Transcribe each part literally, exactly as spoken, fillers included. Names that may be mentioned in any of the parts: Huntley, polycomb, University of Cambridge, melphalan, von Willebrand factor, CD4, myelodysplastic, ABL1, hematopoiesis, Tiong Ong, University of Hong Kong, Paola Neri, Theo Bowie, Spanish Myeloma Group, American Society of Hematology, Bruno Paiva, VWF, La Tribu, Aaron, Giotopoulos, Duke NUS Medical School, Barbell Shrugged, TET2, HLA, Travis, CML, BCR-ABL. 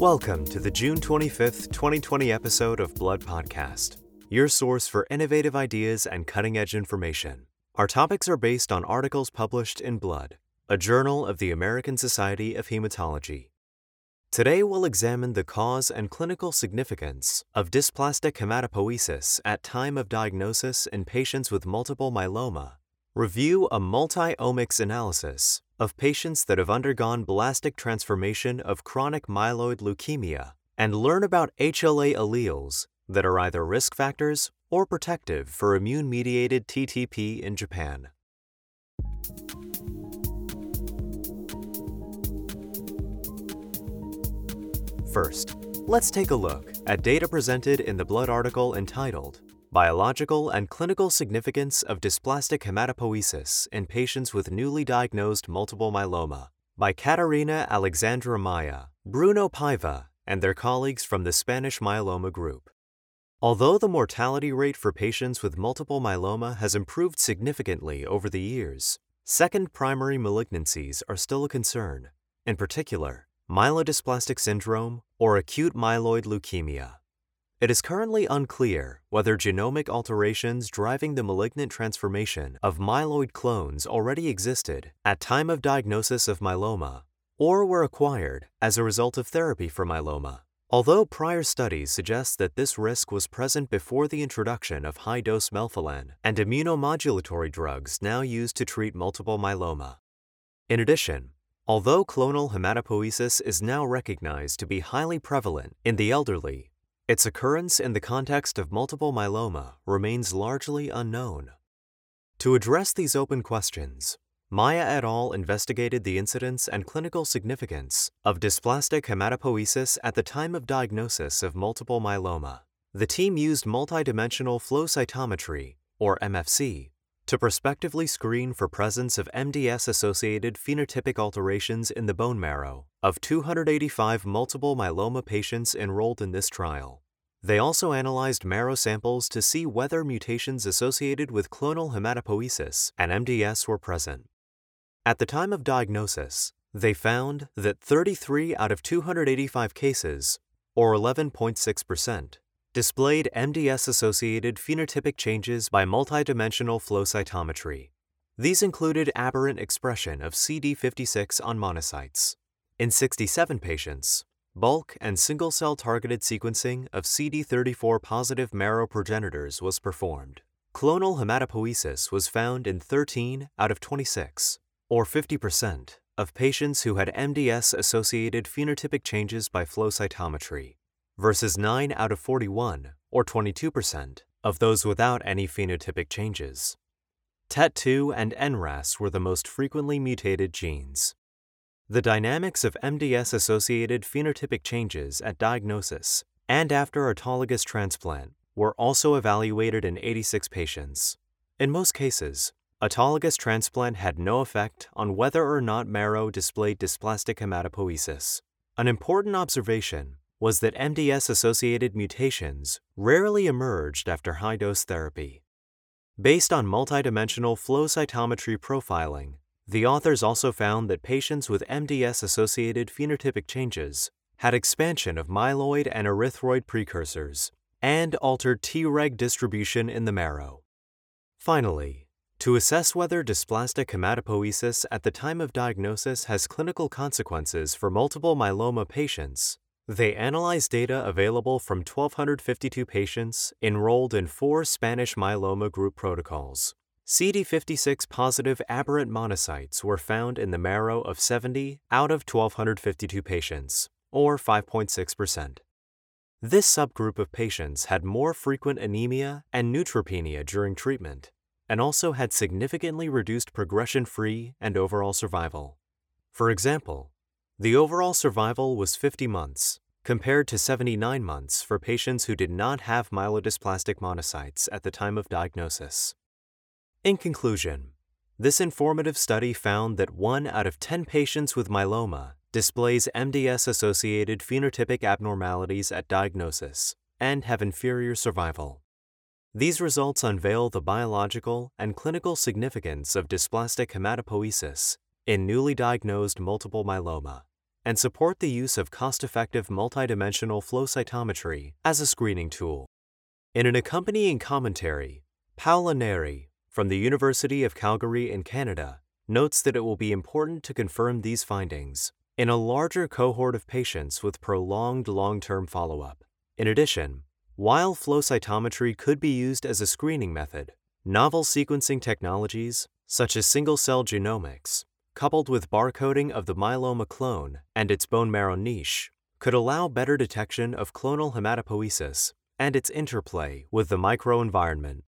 Welcome to the June twenty-fifth, twenty twenty episode of Blood Podcast, your source for innovative ideas and cutting-edge information. Our topics are based on articles published in Blood, a journal of the American Society of Hematology. Today we'll examine the cause and clinical significance of dysplastic hematopoiesis at time of diagnosis in patients with multiple myeloma, review a multi-omics analysis of patients that have undergone blastic transformation of chronic myeloid leukemia, and learn about H L A alleles that are either risk factors or protective for immune-mediated T T P in Japan. First, let's take a look at data presented in the Blood article entitled Biological and Clinical Significance of Dysplastic Hematopoiesis in Patients with Newly Diagnosed Multiple Myeloma by Katerina Alexandra Maya, Bruno Paiva, and their colleagues from the Spanish Myeloma Group. Although the mortality rate for patients with multiple myeloma has improved significantly over the years, second primary malignancies are still a concern, in particular, myelodysplastic syndrome or acute myeloid leukemia. It is currently unclear whether genomic alterations driving the malignant transformation of myeloid clones already existed at time of diagnosis of myeloma or were acquired as a result of therapy for myeloma, although prior studies suggest that this risk was present before the introduction of high-dose melphalan and immunomodulatory drugs now used to treat multiple myeloma. In addition, although clonal hematopoiesis is now recognized to be highly prevalent in the elderly, its occurrence in the context of multiple myeloma remains largely unknown. To address these open questions, Maya et al. Investigated the incidence and clinical significance of dysplastic hematopoiesis at the time of diagnosis of multiple myeloma. The team used multidimensional flow cytometry, or M F C, to prospectively screen for presence of M D S-associated phenotypic alterations in the bone marrow of two hundred eighty-five multiple myeloma patients enrolled in this trial. They also analyzed marrow samples to see whether mutations associated with clonal hematopoiesis and M D S were present. At the time of diagnosis, they found that thirty-three out of two hundred eighty-five cases, or eleven point six percent, displayed M D S-associated phenotypic changes by multidimensional flow cytometry. These included aberrant expression of C D fifty-six on monocytes. In sixty-seven patients, bulk and single-cell targeted sequencing of C D thirty-four positive marrow progenitors was performed. Clonal hematopoiesis was found in thirteen out of twenty-six, or fifty percent, of patients who had M D S-associated phenotypic changes by flow cytometry, versus nine out of forty-one, or twenty-two percent, of those without any phenotypic changes. T E T two and N R A S were the most frequently mutated genes. The dynamics of M D S-associated phenotypic changes at diagnosis and after autologous transplant were also evaluated in eighty-six patients. In most cases, autologous transplant had no effect on whether or not marrow displayed dysplastic hematopoiesis. An important observation was that M D S-associated mutations rarely emerged after high-dose therapy. Based on multidimensional flow cytometry profiling, the authors also found that patients with M D S-associated phenotypic changes had expansion of myeloid and erythroid precursors and altered T reg distribution in the marrow. Finally, to assess whether dysplastic hematopoiesis at the time of diagnosis has clinical consequences for multiple myeloma patients, they analyzed data available from one thousand two hundred fifty-two patients enrolled in four Spanish myeloma group protocols. C D fifty-six positive aberrant monocytes were found in the marrow of seventy out of one thousand two hundred fifty-two patients, or five point six percent. This subgroup of patients had more frequent anemia and neutropenia during treatment, and also had significantly reduced progression-free and overall survival. For example, the overall survival was fifty months, compared to seventy-nine months for patients who did not have myelodysplastic monocytes at the time of diagnosis. In conclusion, this informative study found that one out of ten patients with myeloma displays M D S-associated phenotypic abnormalities at diagnosis and have inferior survival. These results unveil the biological and clinical significance of dysplastic hematopoiesis in newly diagnosed multiple myeloma, and support the use of cost-effective multidimensional flow cytometry as a screening tool. In an accompanying commentary, Paola Neri, from the University of Calgary in Canada, notes that it will be important to confirm these findings in a larger cohort of patients with prolonged long-term follow-up. In addition, while flow cytometry could be used as a screening method, novel sequencing technologies, such as single-cell genomics, coupled with barcoding of the myeloma clone and its bone marrow niche, could allow better detection of clonal hematopoiesis and its interplay with the microenvironment.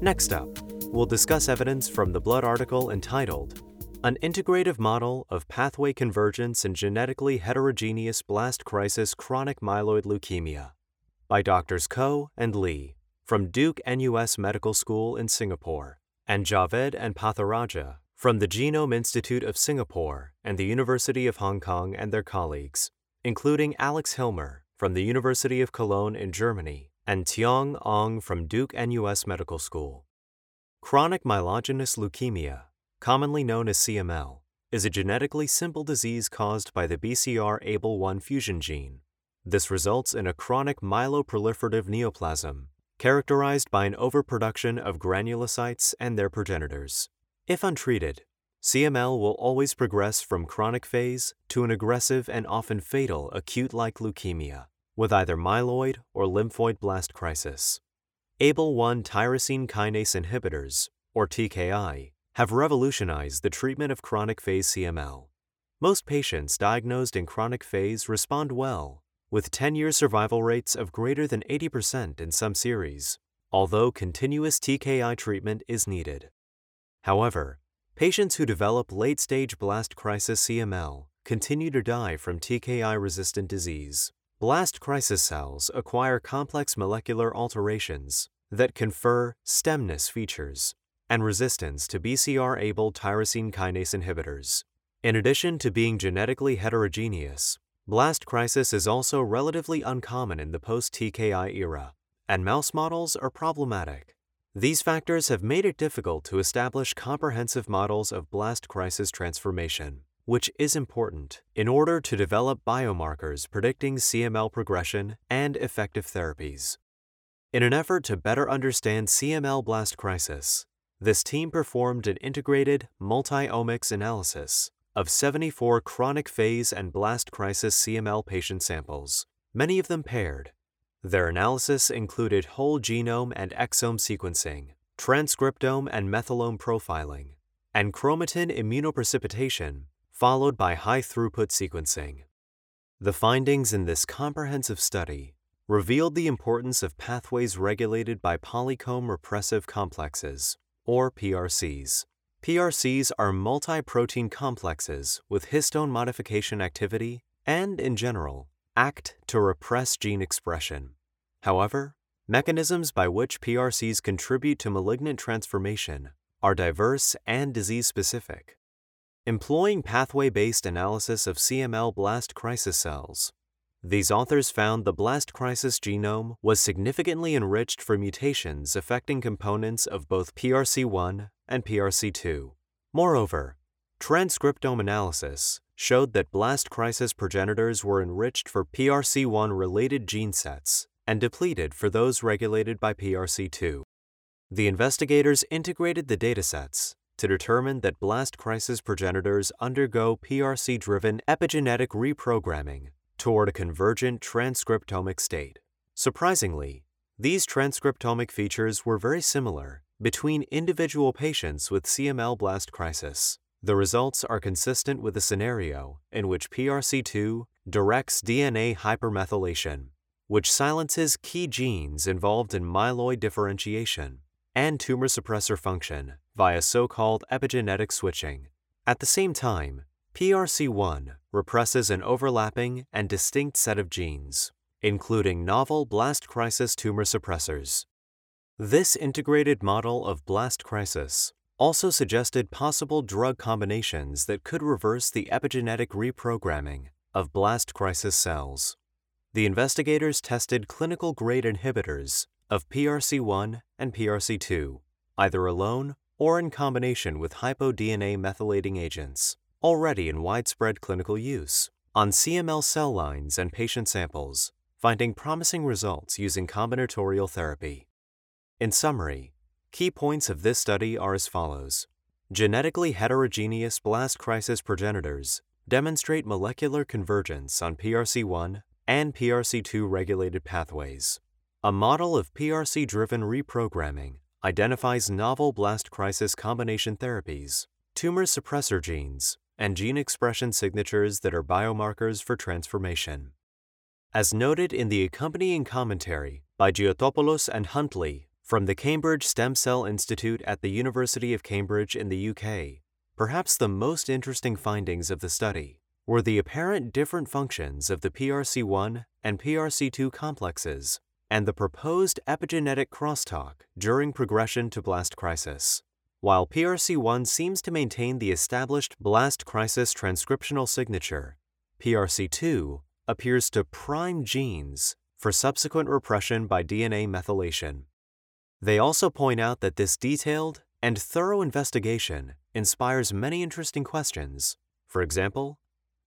Next up, we'll discuss evidence from the Blood article entitled "An Integrative Model of Pathway Convergence in Genetically Heterogeneous Blast Crisis Chronic Myeloid Leukemia" by Doctors Koh and Lee from Duke N U S Medical School in Singapore, and Javed and Patharaja from the Genome Institute of Singapore and the University of Hong Kong and their colleagues, including Alex Hilmer from the University of Cologne in Germany and Tiong Ong from Duke N U S Medical School. Chronic myelogenous leukemia, commonly known as C M L, is a genetically simple disease caused by the B C R A B L one fusion gene. This results in a chronic myeloproliferative neoplasm, characterized by an overproduction of granulocytes and their progenitors. If untreated, C M L will always progress from chronic phase to an aggressive and often fatal acute-like leukemia, with either myeloid or lymphoid blast crisis. A B L one tyrosine kinase inhibitors, or T K I, have revolutionized the treatment of chronic phase C M L. Most patients diagnosed in chronic phase respond well, with ten-year survival rates of greater than eighty percent in some series, although continuous T K I treatment is needed. However, patients who develop late-stage blast crisis C M L continue to die from T K I-resistant disease. Blast crisis cells acquire complex molecular alterations that confer stemness features and resistance to B C R A B L tyrosine kinase inhibitors. In addition to being genetically heterogeneous, blast crisis is also relatively uncommon in the post-T K I era, and mouse models are problematic. These factors have made it difficult to establish comprehensive models of blast crisis transformation, which is important in order to develop biomarkers predicting C M L progression and effective therapies. In an effort to better understand C M L blast crisis, this team performed an integrated multi-omics analysis of seventy-four chronic phase and blast crisis C M L patient samples, many of them paired. Their analysis included whole genome and exome sequencing, transcriptome and methylome profiling, and chromatin immunoprecipitation, followed by high-throughput sequencing. The findings in this comprehensive study revealed the importance of pathways regulated by polycomb repressive complexes, or P R Cs. P R Cs are multi-protein complexes with histone modification activity and, in general, act to repress gene expression. However, mechanisms by which P R Cs contribute to malignant transformation are diverse and disease-specific. Employing pathway-based analysis of C M L blast crisis cells, these authors found the blast crisis genome was significantly enriched for mutations affecting components of both P R C one and P R C two. Moreover, transcriptome analysis showed that blast crisis progenitors were enriched for P R C one-related gene sets and depleted for those regulated by P R C two. The investigators integrated the datasets to determine that blast crisis progenitors undergo P R C-driven epigenetic reprogramming toward a convergent transcriptomic state. Surprisingly, these transcriptomic features were very similar between individual patients with C M L blast crisis. The results are consistent with a scenario in which P R C two directs D N A hypermethylation, which silences key genes involved in myeloid differentiation and tumor suppressor function via so-called epigenetic switching. At the same time, P R C one represses an overlapping and distinct set of genes, including novel blast crisis tumor suppressors. This integrated model of blast crisis also suggested possible drug combinations that could reverse the epigenetic reprogramming of blast crisis cells. The investigators tested clinical-grade inhibitors of P R C one and P R C two, either alone or in combination with hypo-D N A methylating agents, already in widespread clinical use, on C M L cell lines and patient samples, finding promising results using combinatorial therapy. In summary, key points of this study are as follows. Genetically heterogeneous blast crisis progenitors demonstrate molecular convergence on P R C one and P R C two regulated pathways. A model of P R C-driven reprogramming identifies novel blast crisis combination therapies, tumor suppressor genes, and gene expression signatures that are biomarkers for transformation. As noted in the accompanying commentary by Giotopoulos and Huntley from the Cambridge Stem Cell Institute at the University of Cambridge in the U K, perhaps the most interesting findings of the study were the apparent different functions of the P R C one and P R C two complexes and the proposed epigenetic crosstalk during progression to blast crisis. While P R C one seems to maintain the established blast crisis transcriptional signature, P R C two appears to prime genes for subsequent repression by D N A methylation. They also point out that this detailed and thorough investigation inspires many interesting questions. For example,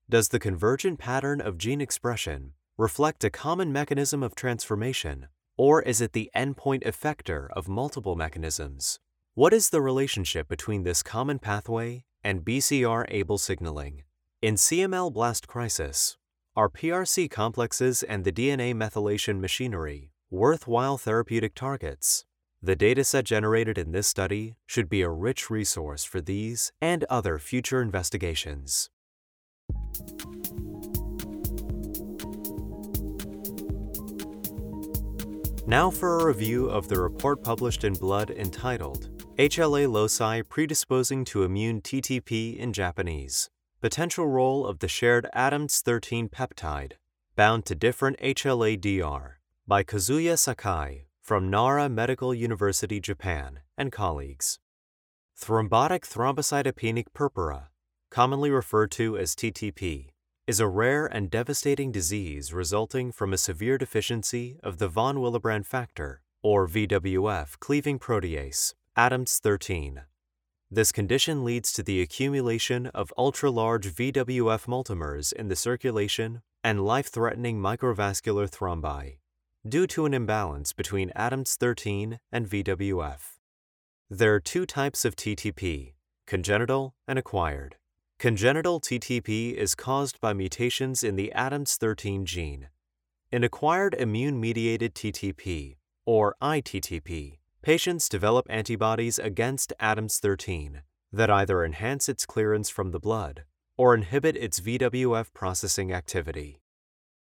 does the convergent pattern of gene expression reflect a common mechanism of transformation, or is it the endpoint effector of multiple mechanisms? What is the relationship between this common pathway and B C R A B L signaling? In C M L blast crisis, are P R C complexes and the D N A methylation machinery worthwhile therapeutic targets? The dataset generated in this study should be a rich resource for these and other future investigations. Now for a review of the report published in Blood entitled H L A Loci Predisposing to Immune T T P in Japanese, Potential Role of the Shared ADAMTS thirteen Peptide, Bound to Different H L A D R, by Kazuya Sakai from Nara Medical University, Japan, and colleagues. Thrombotic thrombocytopenic purpura, commonly referred to as T T P, is a rare and devastating disease resulting from a severe deficiency of the von Willebrand factor, or V W F cleaving protease, ADAMTS thirteen. This condition leads to the accumulation of ultra-large V W F multimers in the circulation and life-threatening microvascular thrombi, due to an imbalance between ADAMTS thirteen and V W F. There are two types of T T P, congenital and acquired. Congenital T T P is caused by mutations in the ADAMTS thirteen gene. In acquired immune-mediated T T P, or I T T P, patients develop antibodies against ADAMTS thirteen that either enhance its clearance from the blood or inhibit its V W F processing activity.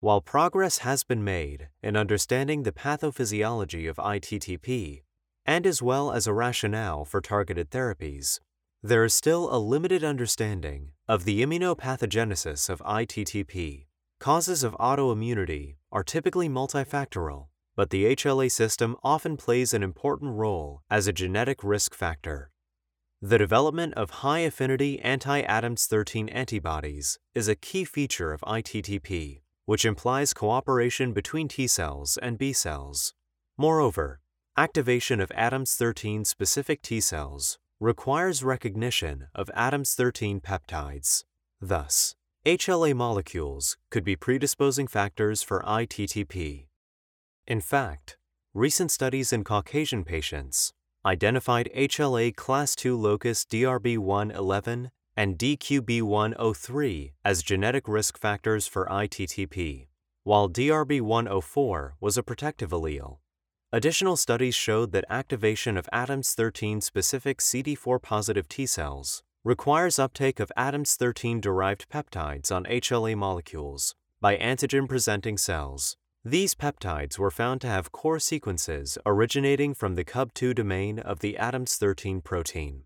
While progress has been made in understanding the pathophysiology of I T T P, and as well as a rationale for targeted therapies, there is still a limited understanding of the immunopathogenesis of I T T P. Causes of autoimmunity are typically multifactorial, but the H L A system often plays an important role as a genetic risk factor. The development of high-affinity anti-ADAMTS thirteen antibodies is a key feature of I T T P, which implies cooperation between T cells and B cells. Moreover, activation of ADAMTS thirteen specific T cells requires recognition of ADAMTS thirteen peptides. Thus, H L A molecules could be predisposing factors for I T T P. In fact, recent studies in Caucasian patients identified H L A class two locus D R B one eleven and D Q B one oh three as genetic risk factors for I T T P, while D R B one oh four was a protective allele. Additional studies showed that activation of ADAMTS thirteen specific C D four positive T cells requires uptake of ADAMTS thirteen derived peptides on H L A molecules by antigen-presenting cells. These peptides were found to have core sequences originating from the C U B two domain of the ADAMTS thirteen protein.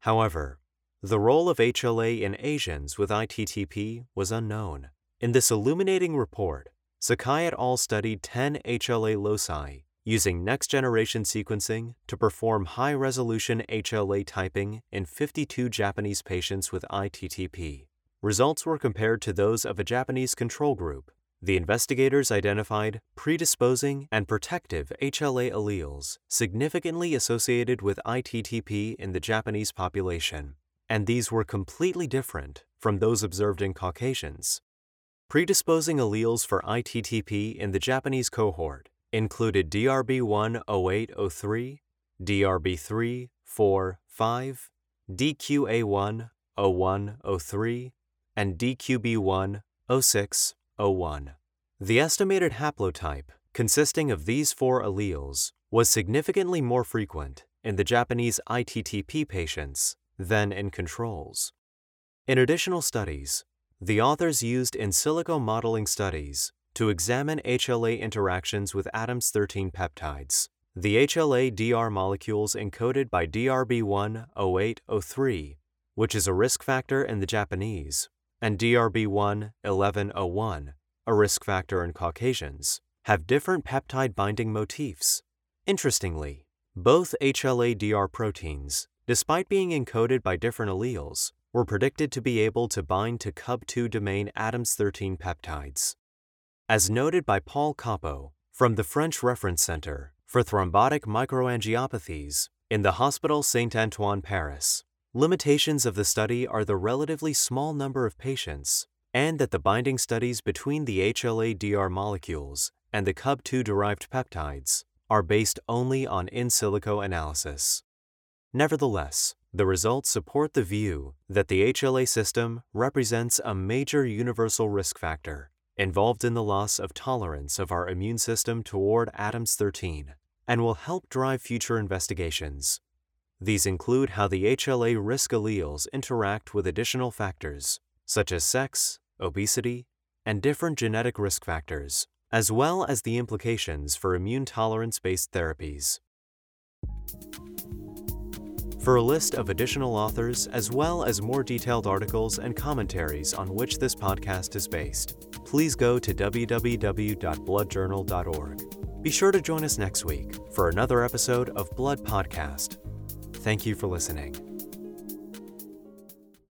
However, the role of H L A in Asians with I T T P was unknown. In this illuminating report, Sakai et al. Studied ten H L A loci using next-generation sequencing to perform high-resolution H L A typing in fifty-two Japanese patients with I T T P. Results were compared to those of a Japanese control group The investigators identified predisposing and protective H L A alleles significantly associated with I T T P in the Japanese population, and these were completely different from those observed in Caucasians. Predisposing alleles for I T T P in the Japanese cohort included D R B one oh eight oh three, D R B three four five, D Q A one oh one oh three, and D Q B one oh six oh one. The estimated haplotype, consisting of these four alleles, was significantly more frequent in the Japanese I T T P patients than in controls. In additional studies, the authors used in silico modeling studies to examine H L A interactions with A D A M T S thirteen peptides, the H L A D R molecules encoded by D R B one oh eight oh three, which is a risk factor in the Japanese, and D R B one eleven oh one, a risk factor in Caucasians, have different peptide binding motifs. Interestingly, both H L A D R proteins, despite being encoded by different alleles, were predicted to be able to bind to C U B two domain A D A M T S thirteen peptides. As noted by Paul Capo from the French Reference Center for Thrombotic Microangiopathies in the Hospital Saint Antoine, Paris, limitations of the study are the relatively small number of patients and that the binding studies between the H L A D R molecules and the C U B two derived peptides are based only on in silico analysis. Nevertheless, the results support the view that the H L A system represents a major universal risk factor involved in the loss of tolerance of our immune system toward A D A M T S thirteen and will help drive future investigations. These include how the H L A risk alleles interact with additional factors, such as sex, obesity, and different genetic risk factors, as well as the implications for immune tolerance-based therapies. For a list of additional authors, as well as more detailed articles and commentaries on which this podcast is based, please go to w w w dot blood journal dot org. Be sure to join us next week for another episode of Blood Podcast. Thank you for listening.